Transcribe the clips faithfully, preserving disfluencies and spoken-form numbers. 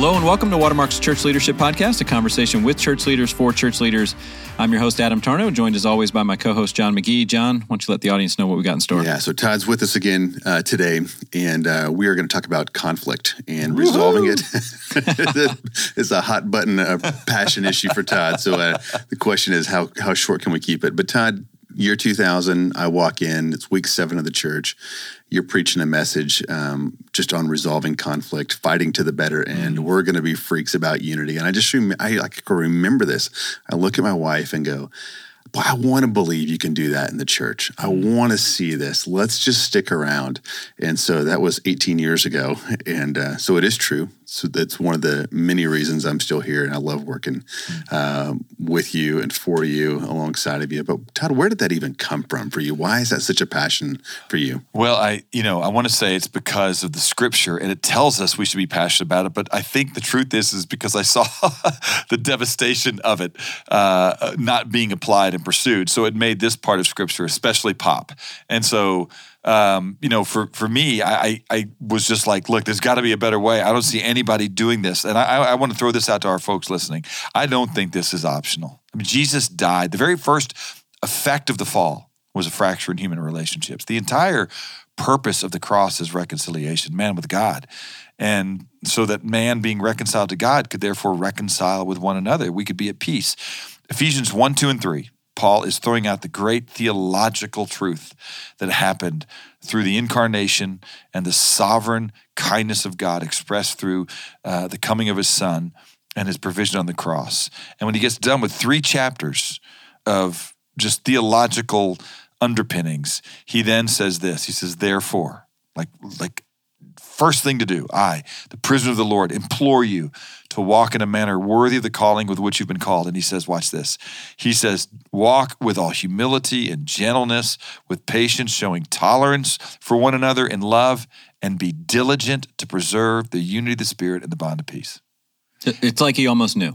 Hello and welcome to Watermark's Church Leadership Podcast, a conversation with church leaders for church leaders. I'm your host, Adam Tarno, joined as always by my co-host, John McGee. John, why don't you let the audience know what we got in store? Yeah, so Todd's with us again uh, today, and uh, we are going to talk about conflict and Woo-hoo! resolving it. It's a hot button, a passion issue for Todd. So uh, the question is, how how short can we keep it? But Todd, year two thousand, I walk in, it's week seven of the church. You're preaching a message um, just on resolving conflict, fighting to the better end. Mm-hmm. We're going to be freaks about unity. And I just rem- I, I remember this. I look at my wife and go, boy, I want to believe you can do that in the church. I want to see this. Let's just stick around. And so that was eighteen years ago. And uh, so it is true. So that's one of the many reasons I'm still here. And I love working uh, with you and for you, alongside of you. But Todd, where did that even come from for you? Why is that such a passion for you? Well, I, you know, I want to say it's because of the scripture, and it tells us we should be passionate about it. But I think the truth is, is because I saw the devastation of it uh, not being applied and pursued. So it made this part of scripture especially pop. And so Um, you know, for, for me, I, I was just like, look, there's got to be a better way. I don't see anybody doing this. And I, I want to throw this out to our folks listening. I don't think this is optional. I mean, Jesus died. The very first effect of the fall was a fracture in human relationships. The entire purpose of the cross is reconciliation, man with God. And so that man being reconciled to God could therefore reconcile with one another. We could be at peace. Ephesians one, two, and three. Paul is throwing out the great theological truth that happened through the incarnation and the sovereign kindness of God expressed through uh, the coming of his son and his provision on the cross. And when he gets done with three chapters of just theological underpinnings, he then says this, he says, therefore, like, like first thing to do, I, the prisoner of the Lord, implore you to walk in a manner worthy of the calling with which you've been called. And he says, watch this. He says, walk with all humility and gentleness, with patience, showing tolerance for one another in love, and be diligent to preserve the unity of the Spirit and the bond of peace. It's like he almost knew.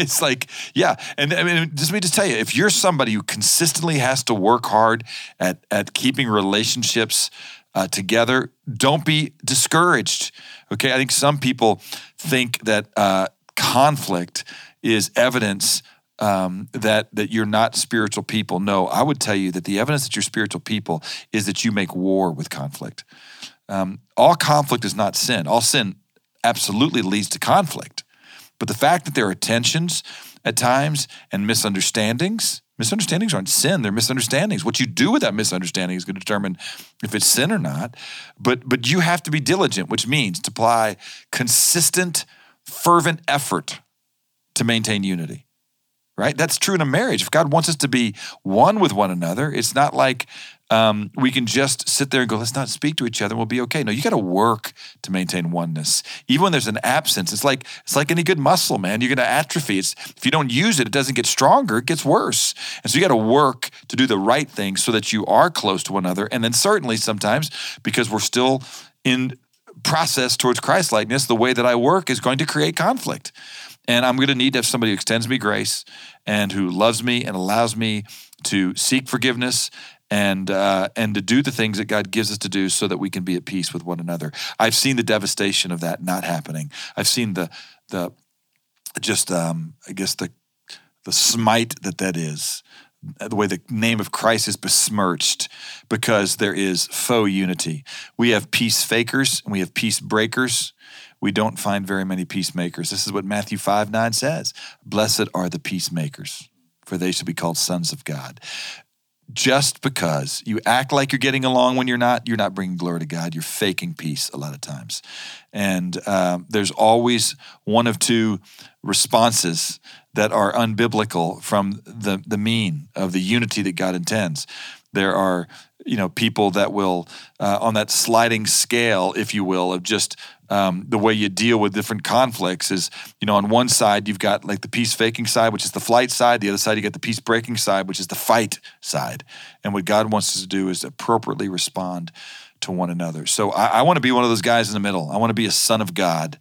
It's like, yeah. And I mean, just let me just tell you, if you're somebody who consistently has to work hard at, at keeping relationships Uh, together, don't be discouraged, okay? I think some people think that uh, conflict is evidence um, that that you're not spiritual people. No, I would tell you that the evidence that you're spiritual people is that you make war with conflict. Um, all conflict is not sin. All sin absolutely leads to conflict. But the fact that there are tensions at times and misunderstandings, misunderstandings aren't sin, they're misunderstandings. What you do with that misunderstanding is going to determine if it's sin or not. But but you have to be diligent, which means to apply consistent, fervent effort to maintain unity, right? That's true in a marriage. If God wants us to be one with one another, it's not like um, we can just sit there and go, let's not speak to each other and we'll be okay. No, you got to work to maintain oneness. Even when there's an absence, it's like it's like any good muscle, man. You're going to atrophy. It's, if you don't use it, it doesn't get stronger, it gets worse. And so you got to work to do the right thing so that you are close to one another. And then certainly sometimes, because we're still in process towards Christ-likeness, the way that I work is going to create conflict. And I'm going to need to have somebody who extends me grace and who loves me and allows me to seek forgiveness and uh, and to do the things that God gives us to do so that we can be at peace with one another. I've seen the devastation of that not happening. I've seen the the just um, I guess the the smite that that is, the way the name of Christ is besmirched because there is faux unity. We have peace fakers and we have peace breakers. We don't find very many peacemakers. This is what Matthew five, nine says. Blessed are the peacemakers, for they shall be called sons of God. Just because you act like you're getting along when you're not, you're not bringing glory to God. You're faking peace a lot of times. And uh, there's always one of two responses that are unbiblical from the, the mean of the unity that God intends. There are, you know, people that will, uh, on that sliding scale, if you will, of just um, the way you deal with different conflicts is, you know, on one side, you've got like the peace-faking side, which is the flight side. The other side, you got the peace-breaking side, which is the fight side. And what God wants us to do is appropriately respond to one another. So I, I want to be one of those guys in the middle. I want to be a son of God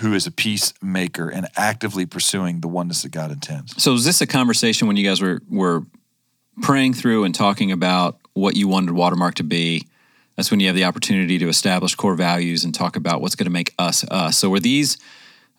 who is a peacemaker and actively pursuing the oneness that God intends. So is this a conversation when you guys were were praying through and talking about what you wanted Watermark to be? That's when you have the opportunity to establish core values and talk about what's going to make us us. So were these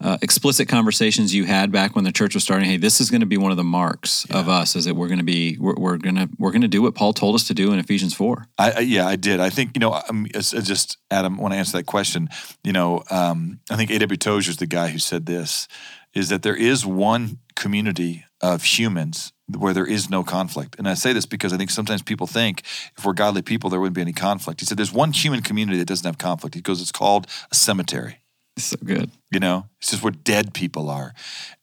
uh, explicit conversations you had back when the church was starting. Hey, this is going to be one of the marks yeah. of us, is that we're going to be we're, we're going to we're going to do what Paul told us to do in Ephesians four. I, I yeah, I did. I think you know, I'm, I just Adam, want to answer that question. You know, um, I think A W Tozer is the guy who said this, is that there is one community of humans where there is no conflict. And I say this because I think sometimes people think if we're godly people, there wouldn't be any conflict. He said there's one human community that doesn't have conflict. He goes, it's called a cemetery. It's so good. You know, it's just where dead people are.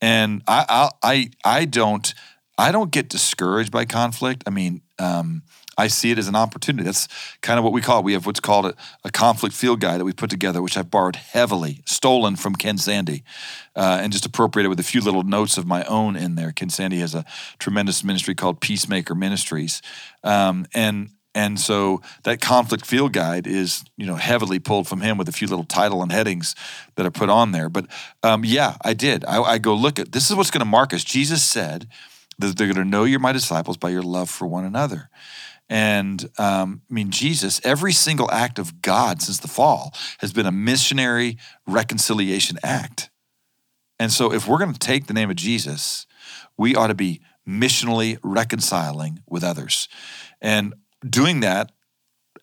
And I I I don't I don't get discouraged by conflict. I mean, um, I see it as an opportunity. That's kind of what we call it. We have what's called a, a conflict field guide that we put together, which I've borrowed heavily, stolen from Ken Sandy, uh, and just appropriated with a few little notes of my own in there. Ken Sandy has a tremendous ministry called Peacemaker Ministries. Um, and And so that conflict field guide is, you know, heavily pulled from him with a few little title and headings that are put on there. But um, yeah, I did. I, I go look at, this is what's going to mark us. Jesus said that they're going to know you're my disciples by your love for one another. And um, I mean, Jesus, every single act of God since the fall has been a missionary reconciliation act. And so if we're going to take the name of Jesus, we ought to be missionally reconciling with others. And doing that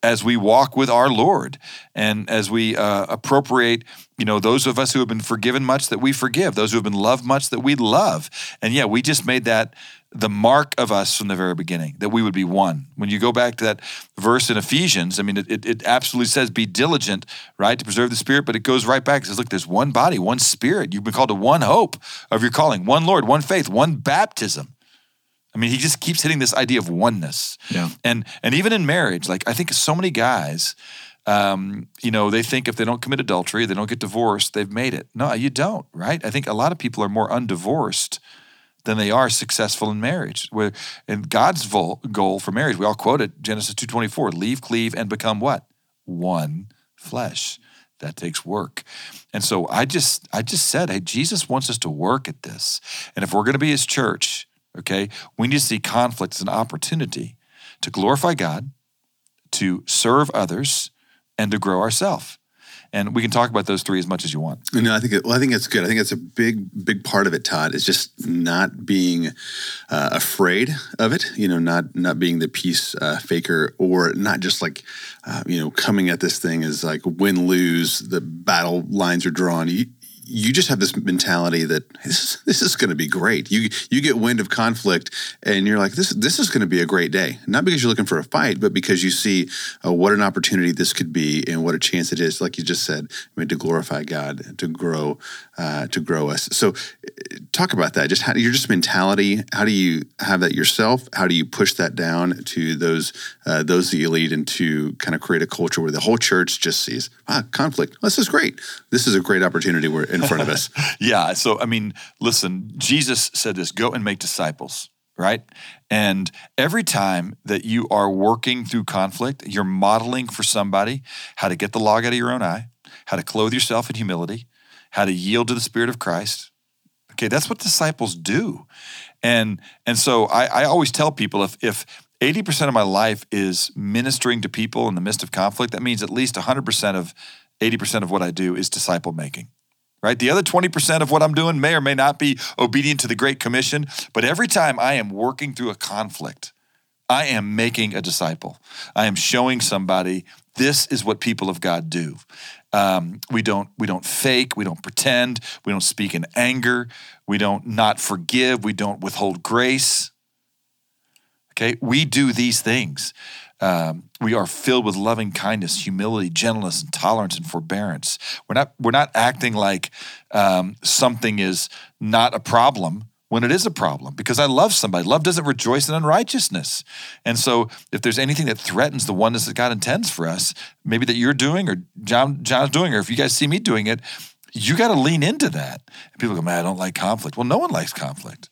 as we walk with our Lord and as we uh, appropriate, you know, those of us who have been forgiven much that we forgive, those who have been loved much that we love. And yeah, we just made that the mark of us from the very beginning, that we would be one. When you go back to that verse in Ephesians, I mean, it, it, it absolutely says be diligent, right, to preserve the Spirit, but it goes right back. It says, look, there's one body, one Spirit. You've been called to one hope of your calling, one Lord, one faith, one baptism. I mean, he just keeps hitting this idea of oneness. Yeah. And and even in marriage, like I think so many guys, um, you know, they think if they don't commit adultery, they don't get divorced, they've made it. No, you don't, right? I think a lot of people are more undivorced than they are successful in marriage. Where, and God's vol- goal for marriage, we all quote it, Genesis two twenty-four, leave, cleave, and become what? One flesh. That takes work. And so I just I just said, hey, Jesus wants us to work at this. And if we're going to be his church— okay, we need to see conflict as an opportunity to glorify God, to serve others, and to grow ourselves. And we can talk about those three as much as you want. No, I think it, well, I think that's good. I think that's a big, big part of it, Todd, is just not being uh, afraid of it. You know, not not being the peace uh, faker, or not just like, uh, you know, coming at this thing as like win lose. The battle lines are drawn. You, You just have this mentality that this, this is going to be great. You you get wind of conflict and you're like, this this is going to be a great day. Not because you're looking for a fight, but because you see uh, what an opportunity this could be and what a chance it is, like you just said, I mean, to glorify God and to grow, uh, to grow us. So talk about that. Just how, your just mentality, how do you have that yourself? How do you push that down to those uh, those that you lead, and to kind of create a culture where the whole church just sees, ah, conflict, this is great. This is a great opportunity where in front of us. Yeah. So, I mean, listen, Jesus said this, go and make disciples, right? And every time that you are working through conflict, you're modeling for somebody how to get the log out of your own eye, how to clothe yourself in humility, how to yield to the Spirit of Christ. Okay. That's what disciples do. And, and so I, I always tell people if, if eighty percent of my life is ministering to people in the midst of conflict, that means at least one hundred percent of eighty percent of what I do is disciple making. Right? The other twenty percent of what I'm doing may or may not be obedient to the Great Commission, but every time I am working through a conflict, I am making a disciple. I am showing somebody this is what people of God do. Um, we don't we don't fake, we don't pretend, we don't speak in anger, we don't not forgive, we don't withhold grace. Okay? We do these things. Um, we are filled with loving kindness, humility, gentleness, and tolerance and forbearance. We're not we're not acting like um, something is not a problem when it is a problem, because I love somebody. Love doesn't rejoice in unrighteousness. And so if there's anything that threatens the oneness that God intends for us, maybe that you're doing or John John's doing, or if you guys see me doing it, you got to lean into that. And people go, man, I don't like conflict. Well, no one likes conflict.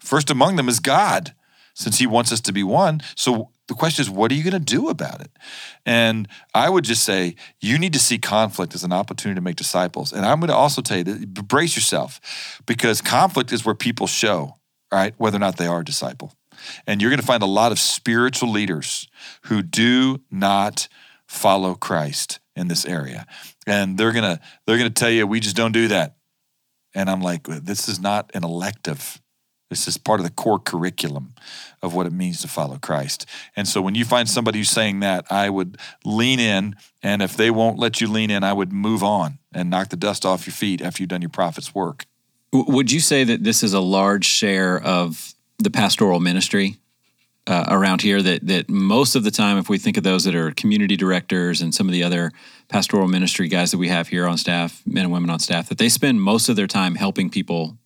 First among them is God, since he wants us to be one. So the question is, what are you going to do about it? And I would just say, you need to see conflict as an opportunity to make disciples. And I'm going to also tell you that, brace yourself, because conflict is where people show, right, whether or not they are a disciple. And you're going to find a lot of spiritual leaders who do not follow Christ in this area. And they're going to, they're going to tell you, we just don't do that. And I'm like, this is not an elective. This is part of the core curriculum of what it means to follow Christ. And so when you find somebody who's saying that, I would lean in, and if they won't let you lean in, I would move on and knock the dust off your feet after you've done your prophet's work. Would you say that this is a large share of the pastoral ministry uh, around here, that that most of the time, if we think of those that are community directors and some of the other pastoral ministry guys that we have here on staff, men and women on staff, that they spend most of their time helping people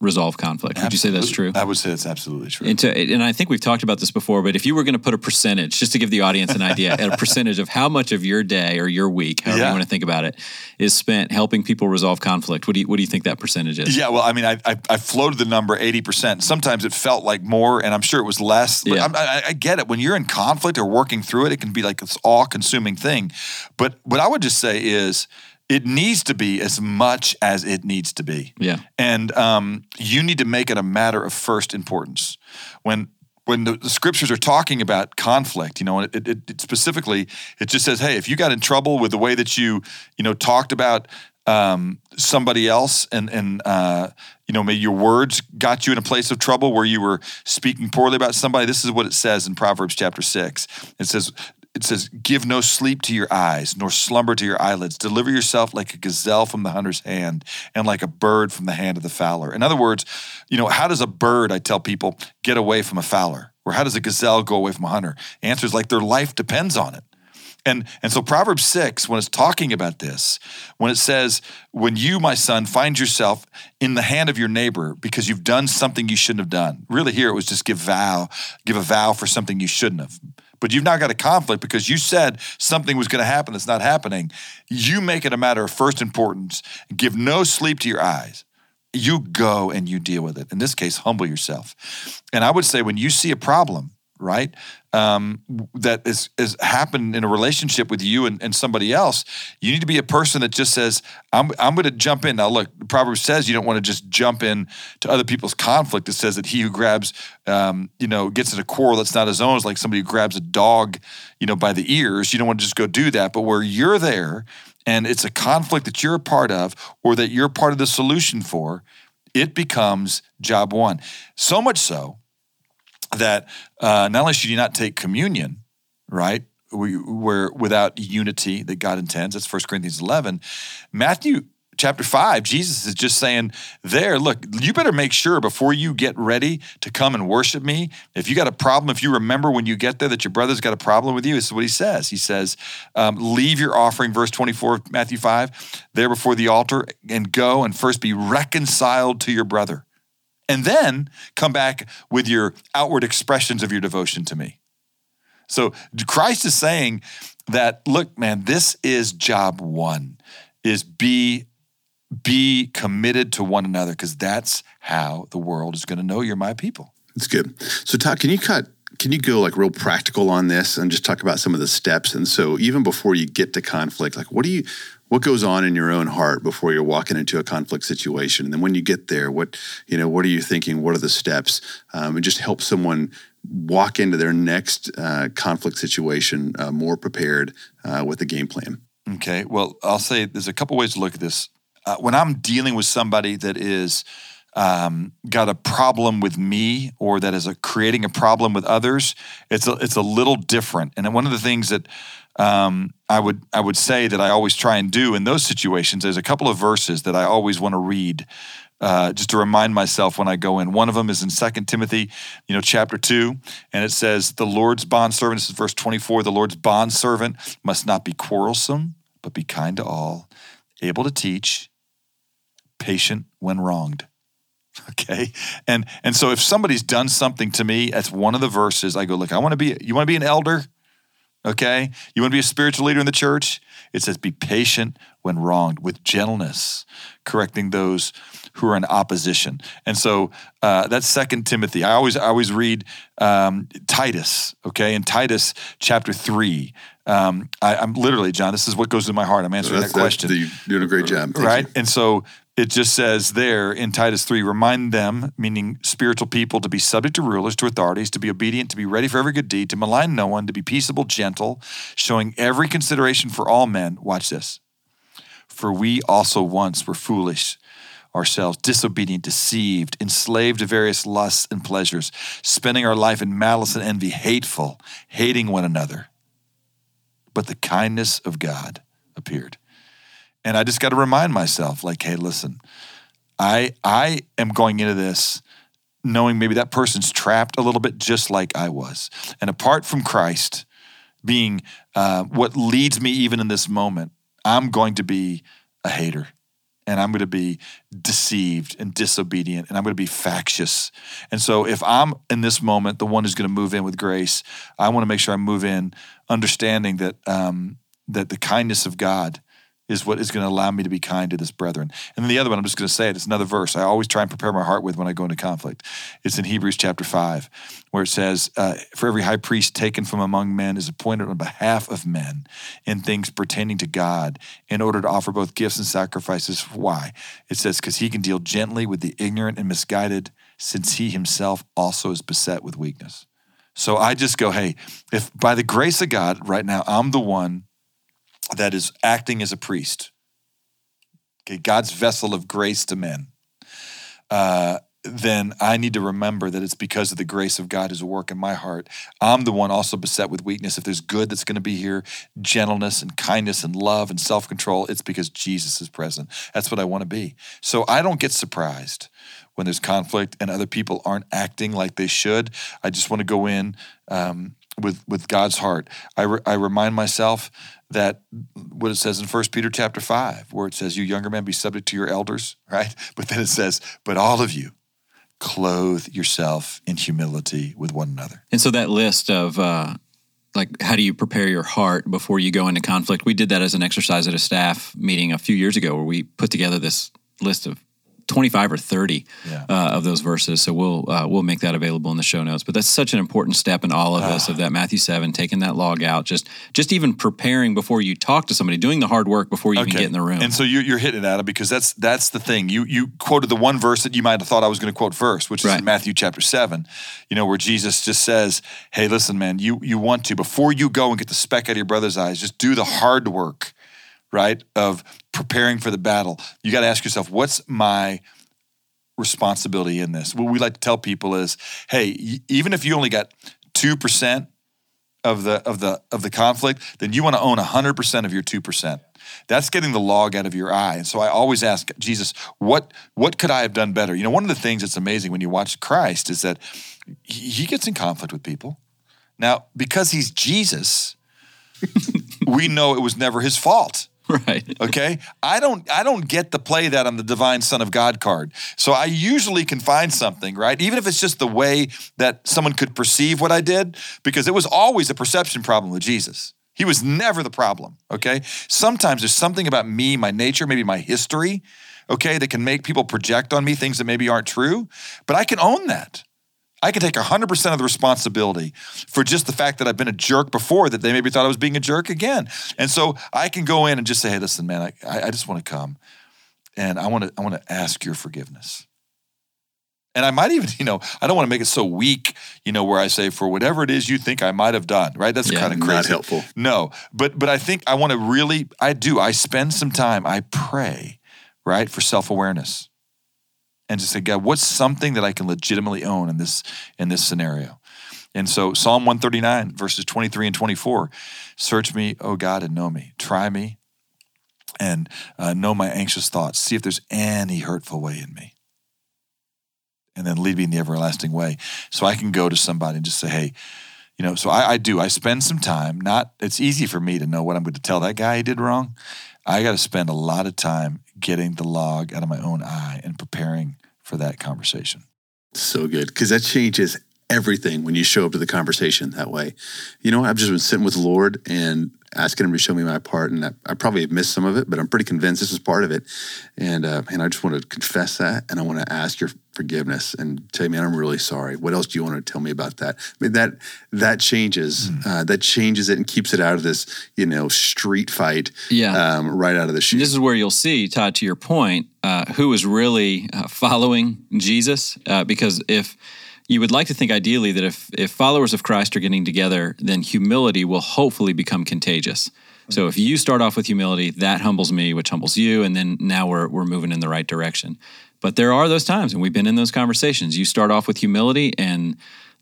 resolve conflict? Would absolutely. You say that's true? I would say that's absolutely true. And, to, and I think we've talked about this before, but if you were going to put a percentage, just to give the audience an idea, at a percentage of how much of your day or your week, however yeah. you want to think about it, is spent helping people resolve conflict, what do you, what do you think that percentage is? Yeah, well, I mean, I I, I floated the number eighty percent. Sometimes it felt like more, and I'm sure it was less. But yeah. I, I get it. When you're in conflict or working through it, it can be like this all-consuming thing. But what I would just say is, it needs to be as much as it needs to be. Yeah. And um, you need to make it a matter of first importance. When when the, the scriptures are talking about conflict, you know, it, it, it specifically, it just says, hey, if you got in trouble with the way that you, you know, talked about um, somebody else and, and uh, you know, maybe your words got you in a place of trouble where you were speaking poorly about somebody, this is what it says in Proverbs chapter six. It says, It says, give no sleep to your eyes, nor slumber to your eyelids. Deliver yourself like a gazelle from the hunter's hand and like a bird from the hand of the fowler. In other words, you know, how does a bird, I tell people, get away from a fowler? Or how does a gazelle go away from a hunter? Answer is like their life depends on it. And and so Proverbs six, when it's talking about this, when it says, when you, my son, find yourself in the hand of your neighbor because you've done something you shouldn't have done. Really here it was just give vow, give a vow for something you shouldn't have. But you've now got a conflict because you said something was going to happen that's not happening. You make it a matter of first importance. Give no sleep to your eyes. You go and you deal with it. In this case, humble yourself. And I would say when you see a problem, right, um, that is, is happened in a relationship with you and, and somebody else, you need to be a person that just says, I'm, I'm going to jump in. Now, look, Proverbs says you don't want to just jump in to other people's conflict. It says that he who grabs, um, you know, gets in a quarrel that's not his own is like somebody who grabs a dog, you know, by the ears. You don't want to just go do that. But where you're there and it's a conflict that you're a part of or that you're part of the solution for, it becomes job one. So much so that uh, not only should you not take communion, right, we, we're without unity that God intends, that's First Corinthians eleven, Matthew chapter five, Jesus is just saying there, look, you better make sure before you get ready to come and worship me, if you got a problem, if you remember when you get there that your brother's got a problem with you, this is what he says. He says, um, leave your offering, verse twenty-four of Matthew five, there before the altar and go and first be reconciled to your brother. And then come back with your outward expressions of your devotion to me. So Christ is saying that, look, man, this is job one, is be, be committed to one another because that's how the world is going to know you're my people. That's good. So Todd, can you cut, can you go like real practical on this and just talk about some of the steps? And so even before you get to conflict, like what do you... what goes on in your own heart before you're walking into a conflict situation? And then when you get there, what, you know, what are you thinking? What are the steps? Um, and just help someone walk into their next uh, conflict situation uh, more prepared uh, with a game plan. Okay. Well, I'll say there's a couple ways to look at this. Uh, when I'm dealing with somebody that is um, got a problem with me or that is a, creating a problem with others, it's a, it's a little different. And one of the things that Um, I would I would say that I always try and do in those situations, there's a couple of verses that I always want to read uh, just to remind myself when I go in. One of them is in Second Timothy, you know, chapter two, and it says, the Lord's bondservant, this is verse twenty-four, the Lord's bondservant must not be quarrelsome, but be kind to all, able to teach, patient when wronged. Okay. And and so if somebody's done something to me, that's one of the verses I go, look, I want to be, you want to be an elder? Okay? You want to be a spiritual leader in the church? It says, be patient when wronged, with gentleness, correcting those who are in opposition. And so uh, that's Second Timothy. I always I always read um, Titus, okay? In Titus chapter three, um, I, I'm literally, John, this is what goes in my heart. I'm answering so that question. The, you're doing a great job. Thank right? You. And so it just says there in Titus three, remind them, meaning spiritual people, to be subject to rulers, to authorities, to be obedient, to be ready for every good deed, to malign no one, to be peaceable, gentle, showing every consideration for all men. Watch this. For we also once were foolish, ourselves, disobedient, deceived, enslaved to various lusts and pleasures, spending our life in malice and envy, hateful, hating one another. But the kindness of God appeared. And I just got to remind myself, like, hey, listen, I I am going into this knowing maybe that person's trapped a little bit just like I was. And apart from Christ being uh, what leads me even in this moment, I'm going to be a hater, and I'm going to be deceived and disobedient, and I'm going to be factious. And so if I'm in this moment, the one who's going to move in with grace, I want to make sure I move in understanding that um, that the kindness of God is what is going to allow me to be kind to this brethren. And then the other one, I'm just going to say it, it's another verse I always try and prepare my heart with when I go into conflict. It's in Hebrews chapter five, where it says, uh, for every high priest taken from among men is appointed on behalf of men in things pertaining to God in order to offer both gifts and sacrifices. Why? It says, because he can deal gently with the ignorant and misguided, since he himself also is beset with weakness. So I just go, hey, if by the grace of God right now, I'm the one that is acting as a priest, okay, God's vessel of grace to men, uh, then I need to remember that it's because of the grace of God is a work in my heart. I'm the one also beset with weakness. If there's good that's going to be here, gentleness and kindness and love and self-control, it's because Jesus is present. That's what I want to be. So I don't get surprised when there's conflict and other people aren't acting like they should. I just want to go in um, with with God's heart. I, re- I remind myself that what it says in First Peter chapter five, where it says, you younger men, be subject to your elders, right? But then it says, but all of you, clothe yourself in humility with one another. And so that list of uh, like, how do you prepare your heart before you go into conflict? We did that as an exercise at a staff meeting a few years ago, where we put together this list of twenty-five or thirty yeah. uh, of those verses. So we'll uh, we'll make that available in the show notes. But that's such an important step in all of this, ah. of that Matthew seven, taking that log out, just just even preparing before you talk to somebody, doing the hard work before you okay. even get in the room. And so you're, you're hitting it, Adam, because that's that's the thing. You you quoted the one verse that you might have thought I was going to quote first, which is right. in Matthew chapter seven, you know, where Jesus just says, hey, listen, man, you you want to, before you go and get the speck out of your brother's eyes, just do the hard work, right, of preparing for the battle. You got to ask yourself, what's my responsibility in this? What we like to tell people is, hey, even if you only got two percent of the of the of the conflict, then you want to own one hundred percent of your two percent. That's getting the log out of your eye. And so I always ask Jesus, what what could I have done better? You know, one of the things that's amazing when you watch Christ is that he gets in conflict with people. Now, because he's Jesus, we know it was never his fault. Right. Okay. I don't I don't get to play that on the divine Son of God card. So I usually can find something, right? Even if it's just the way that someone could perceive what I did, because it was always a perception problem with Jesus. He was never the problem. Okay. Sometimes there's something about me, my nature, maybe my history, okay, that can make people project on me things that maybe aren't true, but I can own that. I can take one hundred percent of the responsibility for just the fact that I've been a jerk before, that they maybe thought I was being a jerk again. And so I can go in and just say, hey, listen, man, I, I just want to come and I want to I want to ask your forgiveness. And I might even, you know, I don't want to make it so weak, you know, where I say, for whatever it is you think I might have done, right? That's yeah, kind of crazy. Not helpful. No, but but I think I want to really, I do, I spend some time, I pray, right, for self-awareness. And just say, God, what's something that I can legitimately own in this in this scenario? And so Psalm one thirty-nine, verses twenty-three and twenty-four, search me, O God, and know me. Try me and uh, know my anxious thoughts. See if there's any hurtful way in me. And then lead me in the everlasting way. So I can go to somebody and just say, hey, you know, so I, I do. I spend some time. Not, it's easy for me to know what I'm going to tell that guy he did wrong. I got to spend a lot of time getting the log out of my own eye and preparing for that conversation. So good, because that changes everything when you show up to the conversation that way. You know, I've just been sitting with the Lord and asking him to show me my part, and I, I probably have missed some of it, but I'm pretty convinced this is part of it. And uh, man, I just want to confess that, and I want to ask your forgiveness and tell you, man, I'm really sorry. What else do you want to tell me about that? I mean, that that changes. Mm. Uh, that changes it and keeps it out of this, you know, street fight yeah. um, right out of the chute. This is where you'll see, Todd, to your point, uh, who is really uh, following Jesus, uh, because if you would like to think ideally that if, if followers of Christ are getting together, then humility will hopefully become contagious. So if you start off with humility, that humbles me, which humbles you, and then now we're we're moving in the right direction. But there are those times, and we've been in those conversations. You start off with humility, and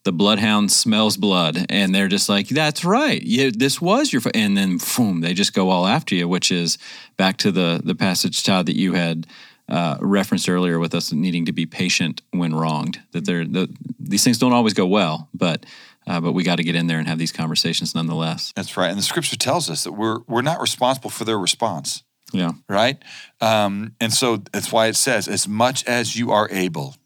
the bloodhound smells blood, and they're just like, that's right, yeah, this was your... F-. And then, boom, they just go all after you, which is back to the the passage, Todd, that you had uh, referenced earlier with us needing to be patient when wronged, that they're, the, these things don't always go well, but... Uh, but we got to get in there and have these conversations nonetheless. That's right. And the scripture tells us that we're we're not responsible for their response. Yeah. Right? Um, and so that's why it says, as much as you are able,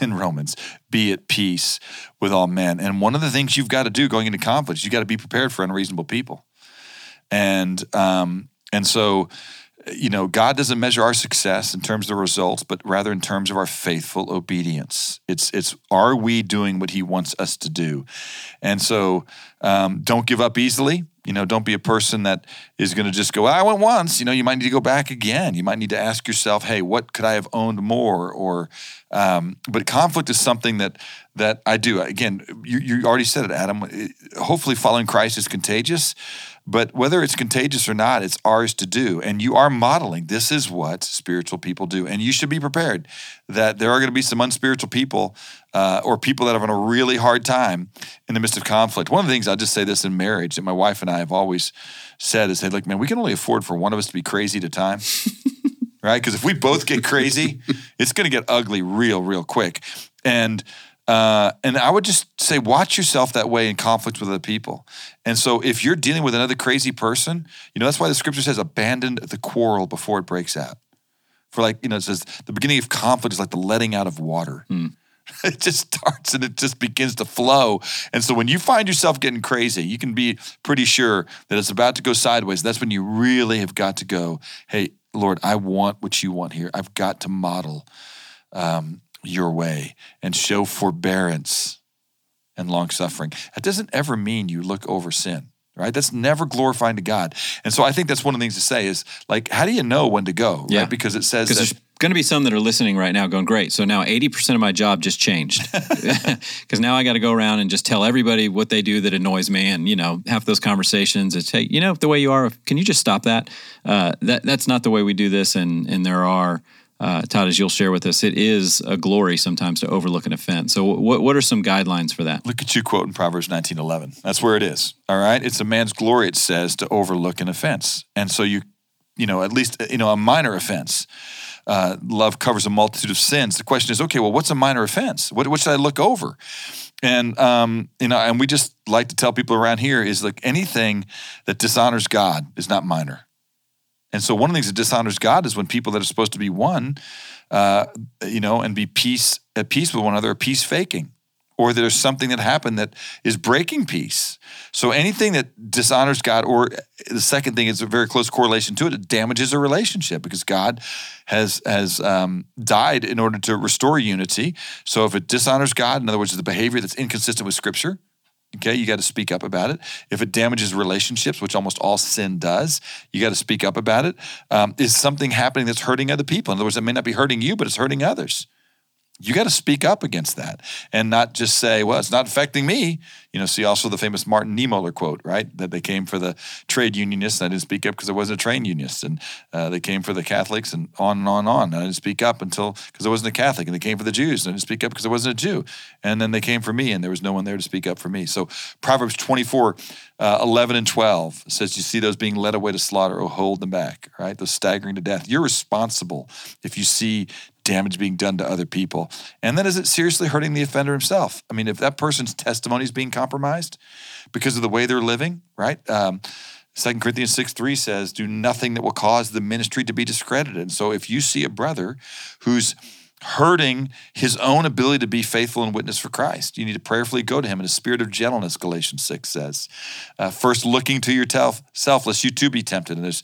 in Romans, be at peace with all men. And one of the things you've got to do going into conflict, you've got to be prepared for unreasonable people. And um, and so, you know, God doesn't measure our success in terms of the results, but rather in terms of our faithful obedience. It's, it's are we doing what he wants us to do? And so um, don't give up easily. You know, don't be a person that is going to just go, I went once. You know, you might need to go back again. You might need to ask yourself, hey, what could I have owned more? Or, um, but conflict is something that that I do. Again, you, you already said it, Adam. Hopefully following Christ is contagious. But whether it's contagious or not, it's ours to do. And you are modeling. This is what spiritual people do. And you should be prepared that there are going to be some unspiritual people uh, or people that are having a really hard time in the midst of conflict. One of the things, I'll just say this in marriage, that my wife and I have always said is, hey, look, man, we can only afford for one of us to be crazy at a time. Right? Because if we both get crazy, it's going to get ugly real, real quick. And Uh, and I would just say, watch yourself that way in conflict with other people. And so if you're dealing with another crazy person, you know, that's why the scripture says abandon the quarrel before it breaks out. For like, you know, it says the beginning of conflict is like the letting out of water. Hmm. It just starts and it just begins to flow. And so when you find yourself getting crazy, you can be pretty sure that it's about to go sideways. That's when you really have got to go, hey, Lord, I want what you want here. I've got to model, um, your way and show forbearance and long suffering. That doesn't ever mean you look over sin, right? That's never glorifying to God. And so I think that's one of the things to say is like, how do you know when to go? Yeah. Right? Because it says that- there's going to be some that are listening right now going, great. So now eighty percent of my job just changed because now I got to go around and just tell everybody what they do that annoys me. And, you know, half those conversations, it's, hey, you know, the way you are, can you just stop that? Uh, that that's not the way we do this. And, and there are, Uh, Todd, as you'll share with us, it is a glory sometimes to overlook an offense. So what what are some guidelines for that? Look at you quoting Proverbs nineteen eleven. That's where it is, all right? It's a man's glory, it says, to overlook an offense. And so you, you know, at least, you know, a minor offense. Uh, love covers a multitude of sins. The question is, okay, well, what's a minor offense? What, what should I look over? And, um, you know, and we just like to tell people around here is like anything that dishonors God is not minor. And so one of the things that dishonors God is when people that are supposed to be one, uh, you know, and be peace at peace with one another are peace faking, or there's something that happened that is breaking peace. So anything that dishonors God, or the second thing is a very close correlation to it, it damages a relationship because God has has um, died in order to restore unity. So if it dishonors God, in other words, the behavior that's inconsistent with Scripture, okay, you got to speak up about it. If it damages relationships, which almost all sin does, you got to speak up about it. Um, is something happening that's hurting other people? In other words, it may not be hurting you, but it's hurting others. You got to speak up against that and not just say, well, it's not affecting me. You know, see also the famous Martin Niemöller quote, right? That they came for the trade unionists and I didn't speak up because I wasn't a trade unionist. And uh, they came for the Catholics and on and on and on. And I didn't speak up until, because I wasn't a Catholic. And they came for the Jews and I didn't speak up because I wasn't a Jew. And then they came for me and there was no one there to speak up for me. So Proverbs twenty-four, uh, eleven and twelve says, you see those being led away to slaughter, oh, hold them back, right? Those staggering to death. You're responsible if you see damage being done to other people. And then is it seriously hurting the offender himself? I mean, if that person's testimony is being compromised because of the way they're living, right? Um, Second Corinthians six three says, do nothing that will cause the ministry to be discredited. And so if you see a brother who's hurting his own ability to be faithful and witness for Christ, you need to prayerfully go to him in a spirit of gentleness, Galatians six says. Uh, first looking to yourself, lest you too be tempted. And there's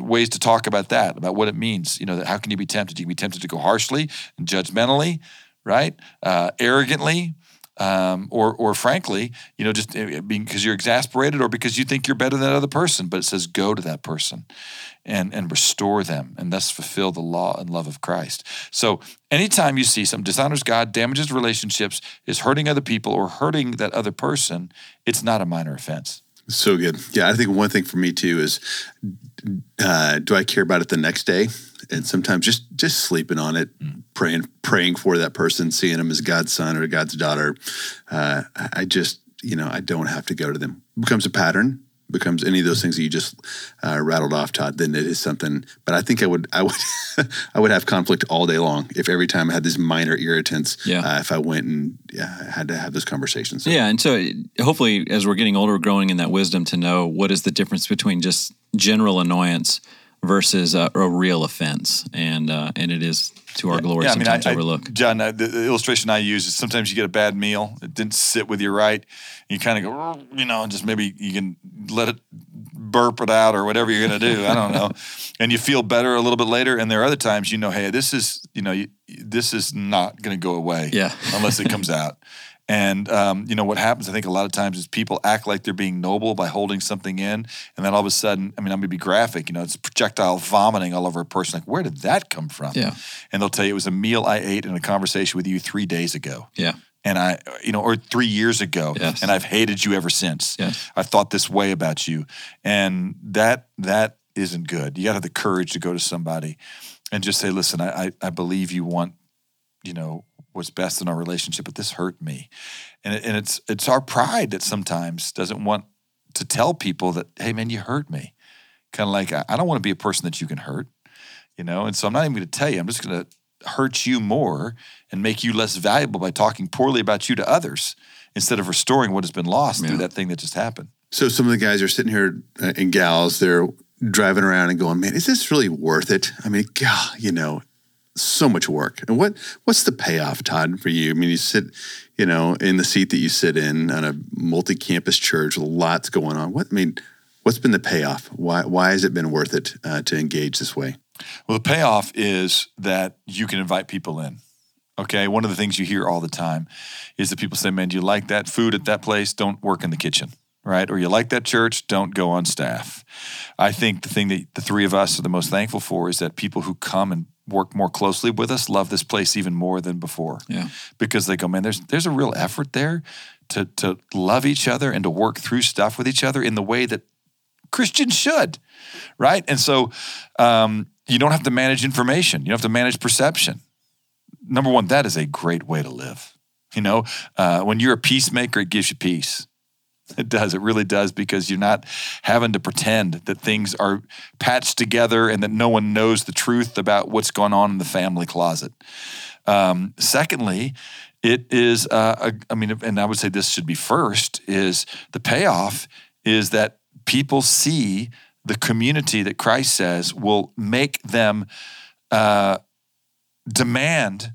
ways to talk about that, about what it means. You know, that how can you be tempted? You can be tempted to go harshly and judgmentally, right? Uh, arrogantly, um, or or frankly, you know, just because you're exasperated or because you think you're better than another person. But it says go to that person and and restore them and thus fulfill the law and love of Christ. So anytime you see something dishonors God, damages relationships, is hurting other people or hurting that other person, it's not a minor offense. So good. Yeah, I think one thing for me too is, uh, do I care about it the next day? And sometimes just just sleeping on it, mm. praying praying for that person, seeing them as God's son or God's daughter. Uh, I just, you know, I don't have to go to them. It becomes a pattern. Becomes any of those things that you just uh, rattled off, Todd, then it is something. But I think I would, I would, I would have conflict all day long if every time I had these minor irritants. Yeah. Uh, if I went and yeah, had to have those conversations. So. Yeah, and so hopefully, as we're getting older, growing in that wisdom to know what is the difference between just general annoyance versus uh, a real offense, and uh, and it is to our yeah. glory yeah, sometimes I mean, I, overlook. I, John, I, the, the illustration I use is sometimes you get a bad meal, it didn't sit with you right, you kind of go, you know, and just maybe you can let it burp it out or whatever you're going to do, I don't know, and you feel better a little bit later, and there are other times, you know, hey, this is, you know, you, this is not going to go away yeah. unless it comes out. And, um, you know, what happens, I think a lot of times is people act like they're being noble by holding something in. And then all of a sudden, I mean, I'm going to be graphic, you know, it's projectile vomiting all over a person. Like, where did that come from? Yeah. And they'll tell you it was a meal I ate in a conversation with you three days ago. Yeah. And I, you know, or three years ago. Yes. And I've hated you ever since. Yes. I thought this way about you. And that, that isn't good. You got to have the courage to go to somebody and just say, listen, I, I, I believe you want, you know, what's best in our relationship, but this hurt me. And it, and it's it's our pride that sometimes doesn't want to tell people that, hey, man, you hurt me. Kind of like, I, I don't want to be a person that you can hurt, you know? And so I'm not even going to tell you. I'm just going to hurt you more and make you less valuable by talking poorly about you to others instead of restoring what has been lost yeah. through that thing that just happened. So some of the guys are sitting here uh, and gals, they're driving around and going, man, is this really worth it? I mean, God, you know, so much work. And what what's the payoff, Todd, for you? I mean, you sit, you know, in the seat that you sit in on a multi-campus church, lots going on. What I mean, what's been the payoff? Why why has it been worth it uh, to engage this way? Well, the payoff is that you can invite people in. Okay, one of the things you hear all the time is that people say, man, do you like that food at that place? Don't work in the kitchen. Right? Or you like that church, don't go on staff. I think the thing that the three of us are the most thankful for is that people who come and work more closely with us love this place even more than before. Yeah. Because they go, man, there's there's a real effort there to to love each other and to work through stuff with each other in the way that Christians should, right? And so um, you don't have to manage information. You don't have to manage perception. Number one, that is a great way to live. You know, uh, when you're a peacemaker, it gives you peace. It does. It really does, because you're not having to pretend that things are patched together and that no one knows the truth about what's going on in the family closet. Um, secondly, it is, uh, a, I mean, and I would say this should be first, is the payoff is that people see the community that Christ says will make them uh, demand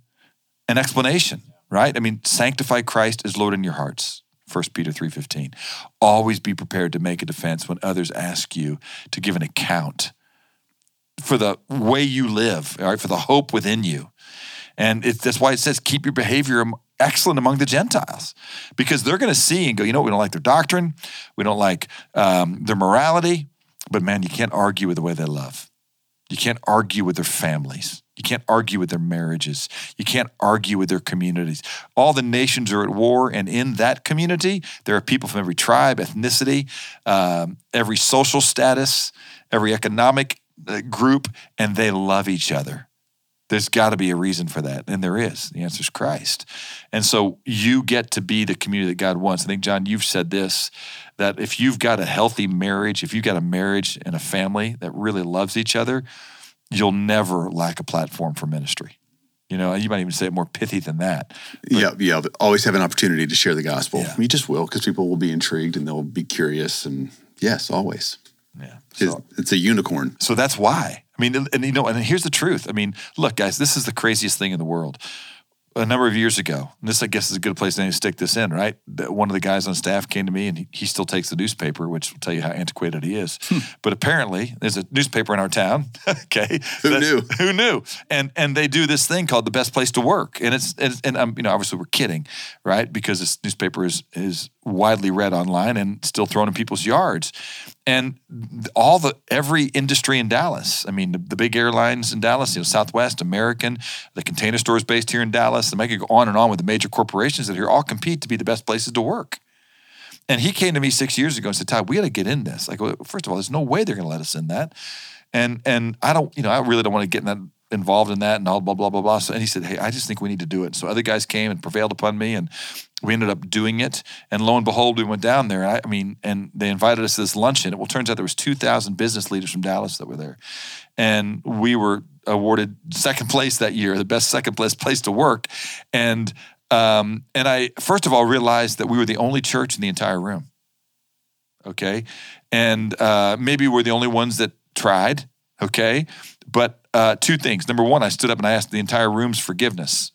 an explanation, right? I mean, sanctify Christ as Lord in your hearts. First Peter three fifteen, always be prepared to make a defense when others ask you to give an account for the way you live, all right, for the hope within you. And it's, that's why it says keep your behavior excellent among the Gentiles, because they're going to see and go, you know, we don't like their doctrine. We don't like um, their morality. But man, you can't argue with the way they love. You can't argue with their families. You can't argue with their marriages. You can't argue with their communities. All the nations are at war, and in that community, there are people from every tribe, ethnicity, um, every social status, every economic group, and they love each other. There's got to be a reason for that, and there is. The answer is Christ. And so you get to be the community that God wants. I think, John, you've said this, that if you've got a healthy marriage, if you've got a marriage and a family that really loves each other, you'll never lack a platform for ministry. You know, you might even say it more pithy than that. Yeah, yeah. Always have an opportunity to share the gospel. Yeah. You just will, because people will be intrigued and they'll be curious. And yes, always. Yeah. So, it's, it's a unicorn. So that's why. I mean, and you know, and here's the truth. I mean, look, guys, this is the craziest thing in the world. A number of years ago, and this, I guess, is a good place to stick this in, right? One of the guys on staff came to me, and he, he still takes the newspaper, which will tell you how antiquated he is. Hmm. But apparently, there's a newspaper in our town. Okay, who That's, knew? Who knew? And and they do this thing called the best place to work, and it's and, and um, you know, obviously we're kidding, right? Because this newspaper is is widely read online and still thrown in people's yards, and all the every industry in Dallas. I mean, the, the big airlines in Dallas, you know, Southwest, American, the Container Store is based here in Dallas. And I could go on and on with the major corporations that are here all compete to be the best places to work. And he came to me six years ago and said, Todd, we got to get in this. Like, well, first of all, there's no way they're going to let us in that. And and I don't, you know, I really don't want to get in that, involved in that and all blah, blah, blah, blah. So, and he said, hey, I just think we need to do it. So other guys came and prevailed upon me, and we ended up doing it. And lo and behold, we went down there. I, I mean, and they invited us to this luncheon. Well, it turns out there was two thousand business leaders from Dallas that were there. And we were awarded second place that year, the best second place place to work. And Um, and I, first of all, realized that we were the only church in the entire room. Okay. And uh, maybe we're the only ones that tried. Okay. But uh, two things. Number one, I stood up and I asked the entire room's forgiveness,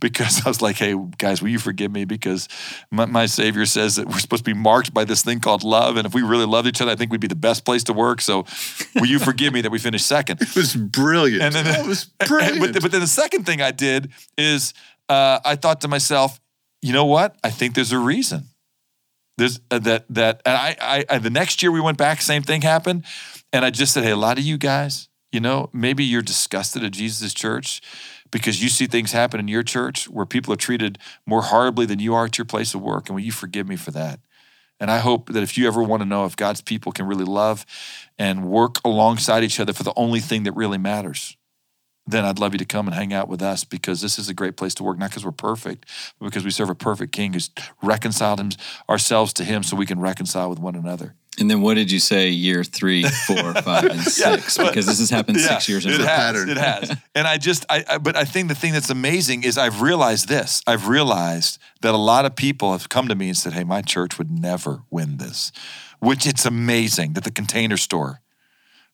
because I was like, hey, guys, will you forgive me? Because my, my Savior says that we're supposed to be marked by this thing called love. And if we really loved each other, I think we'd be the best place to work. So will you forgive me that we finished second? It was brilliant. And then, that was brilliant. And, but, but then the second thing I did is, Uh, I thought to myself, you know what? I think there's a reason. There's uh, that that, and I, I, I. The next year we went back, same thing happened, and I just said, hey, a lot of you guys, you know, maybe you're disgusted at Jesus' church because you see things happen in your church where people are treated more horribly than you are at your place of work, and will you forgive me for that? And I hope that if you ever want to know if God's people can really love and work alongside each other for the only thing that really matters, then I'd love you to come and hang out with us, because this is a great place to work, not because we're perfect, but because we serve a perfect King who's reconciled him, ourselves to him so we can reconcile with one another. And then what did you say year three, four, five, and six? yeah, because this has happened yeah, six years in a pattern. It has. And I just, I, I, but I think the thing that's amazing is I've realized this. I've realized that a lot of people have come to me and said, hey, my church would never win this, which it's amazing that the Container Store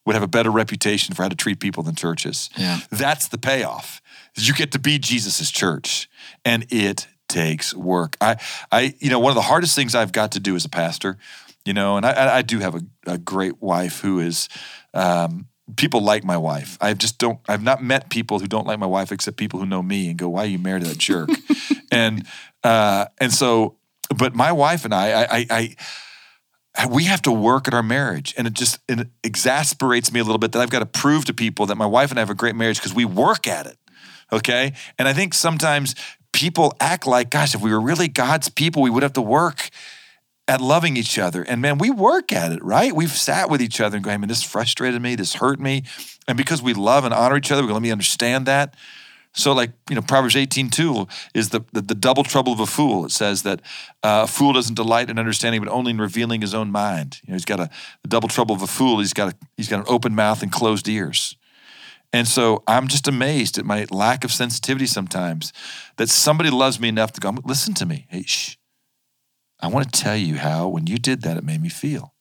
would have a better reputation for how to treat people than churches. Yeah. That's the payoff. You get to be Jesus's church, and it takes work. I, I, you know, one of the hardest things I've got to do as a pastor, you know, and I, I do have a, a great wife who is. Um, people like my wife. I just don't. I've not met people who don't like my wife, except people who know me and go, "Why are you married to that jerk?" and uh, and so, but my wife and I, I, I. I we have to work at our marriage, and it just it exasperates me a little bit that I've got to prove to people that my wife and I have a great marriage because we work at it, okay? And I think sometimes people act like, gosh, if we were really God's people, we would have to work at loving each other. And man, we work at it, right? We've sat with each other and go, hey, man, this frustrated me, this hurt me. And because we love and honor each other, we're going to let me understand that. So like, you know, Proverbs eighteen two is the, the the double trouble of a fool. It says that uh, a fool doesn't delight in understanding, but only in revealing his own mind. You know, he's got a the double trouble of a fool. He's got a, he's got an open mouth and closed ears. And so I'm just amazed at my lack of sensitivity sometimes, that somebody loves me enough to go, listen to me. Hey, shh. I want to tell you how when you did that, it made me feel.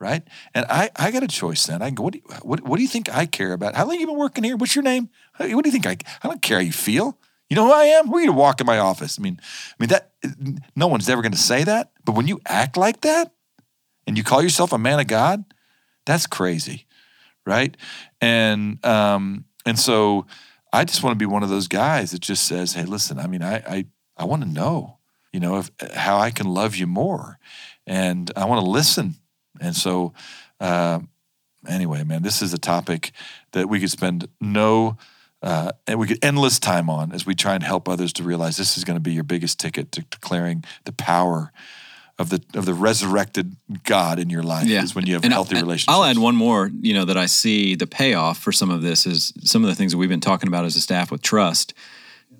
Right? And I, I got a choice then. I can go, what do, you, what, what do you think I care about? How long have you been working here? What's your name? What do you think? I I don't care how you feel. You know who I am? Who are you to walk in my office? I mean, I mean that no one's ever going to say that. But when you act like that and you call yourself a man of God, that's crazy, right? And um, and so I just want to be one of those guys that just says, hey, listen, I mean, I I, I want to know, you know, if, how I can love you more. And I want to listen. And so, uh, anyway, man, this is a topic that we could spend no, uh, and we could endless time on as we try and help others to realize this is going to be your biggest ticket to declaring the power of the of the resurrected God in your life. Yeah. Is when you have and healthy I'll, relationships. I'll add one more, you know, that I see the payoff for some of this is some of the things that we've been talking about as a staff with trust.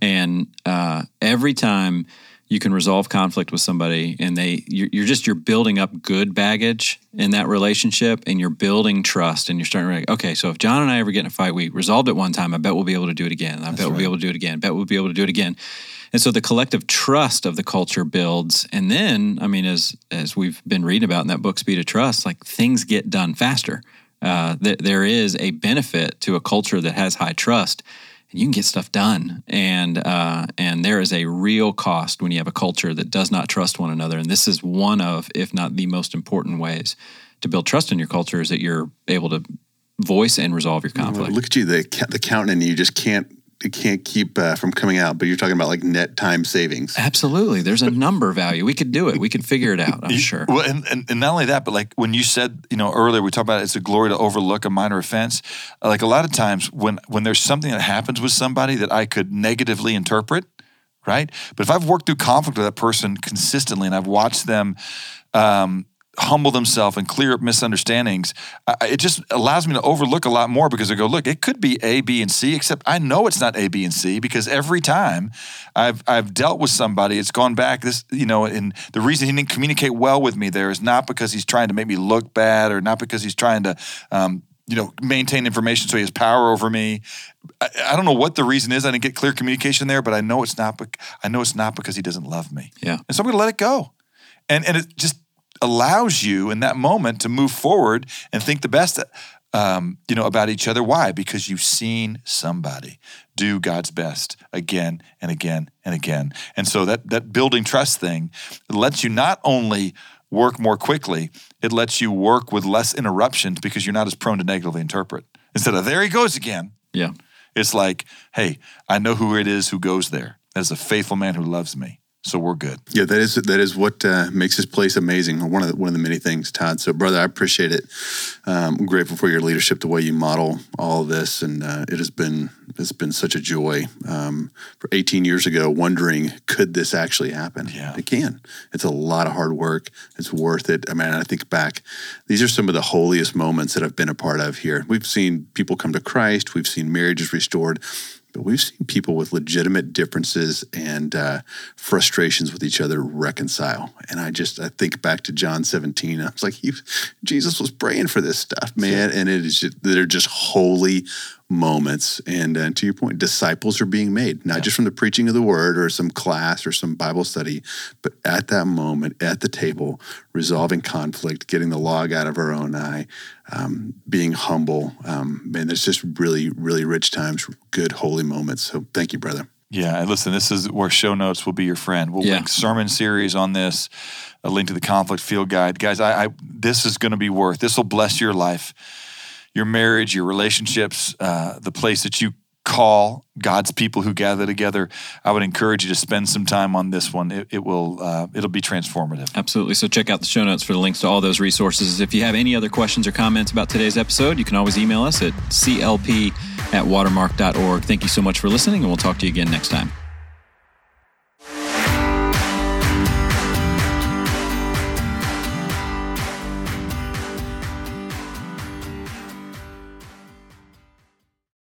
And uh, every time you can resolve conflict with somebody, and they you're, you're just you're building up good baggage in that relationship, and you're building trust, and you're starting to be like, okay, so if John and I ever get in a fight, we resolved it one time, I bet we'll be able to do it again. I That's bet right. we'll be able to do it again. Bet we'll be able to do it again. And so the collective trust of the culture builds. And then, I mean, as as we've been reading about in that book, Speed of Trust, like things get done faster. Uh, th- there is a benefit to a culture that has high trust. You can get stuff done, and uh, and there is a real cost when you have a culture that does not trust one another. And this is one of, if not the most important ways to build trust in your culture, is that you're able to voice and resolve your conflict. Well, look at you, the the counting, you just can't it can't keep uh, from coming out. But you're talking about like net time savings. Absolutely, there's a number value. We could do it. We could figure it out. I'm you, sure. Well, and, and and not only that, but like when you said, you know, earlier we talked about it's a glory to overlook a minor offense. Like a lot of times when when there's something that happens with somebody that I could negatively interpret, right? But if I've worked through conflict with that person consistently and I've watched them um, humble themselves and clear up misunderstandings, I, it just allows me to overlook a lot more because I go, look, it could be A, B, and C, except I know it's not A, B, and C because every time I've I've dealt with somebody, it's gone back. This, you know, and the reason he didn't communicate well with me there is not because he's trying to make me look bad or not because he's trying to, um, you know, maintain information so he has power over me. I, I don't know what the reason is. I didn't get clear communication there, but I know it's not. Be- I know it's not because he doesn't love me. Yeah, and so I'm going to let it go, and and it just allows you in that moment to move forward and think the best, um, you know, about each other. Why? Because you've seen somebody do God's best again and again and again. And so that that building trust thing lets you not only work more quickly, it lets you work with less interruptions because you're not as prone to negatively interpret. Instead of, there he goes again. Yeah. It's like, hey, I know who it is who goes there. That's a faithful man who loves me. So we're good. Yeah, that is that is what uh, makes this place amazing. One of the, one of the many things, Todd. So, brother, I appreciate it. Um, I'm grateful for your leadership, the way you model all of this, and uh, it has been it's been such a joy. Um, for eighteen years ago, wondering could this actually happen? Yeah, it can. It's a lot of hard work. It's worth it. I mean, I think back. These are some of the holiest moments that I've been a part of here. We've seen people come to Christ. We've seen marriages restored. But we've seen people with legitimate differences and uh, frustrations with each other reconcile. And I just, I think back to John seventeen. I was like, he, Jesus was praying for this stuff, man. Yeah. And it is just, they're just holy moments. And uh, to your point, disciples are being made, not yeah. just from the preaching of the word or some class or some Bible study, but at that moment, at the table, resolving conflict, getting the log out of our own eye, um, being humble. Um, man, there's just really, really rich times, good, holy moments. So thank you, brother. Yeah. And listen, this is where show notes will be your friend. We'll yeah. link sermon series on this, a link to the conflict field guide. Guys, I, I this is going to be worth, this will bless your life, your marriage, your relationships, uh, the place that you call God's people who gather together. I would encourage you to spend some time on this one. It, it will, uh, it'll be transformative. Absolutely. So check out the show notes for the links to all those resources. If you have any other questions or comments about today's episode, you can always email us at c l p at watermark dot org. Thank you so much for listening, and we'll talk to you again next time.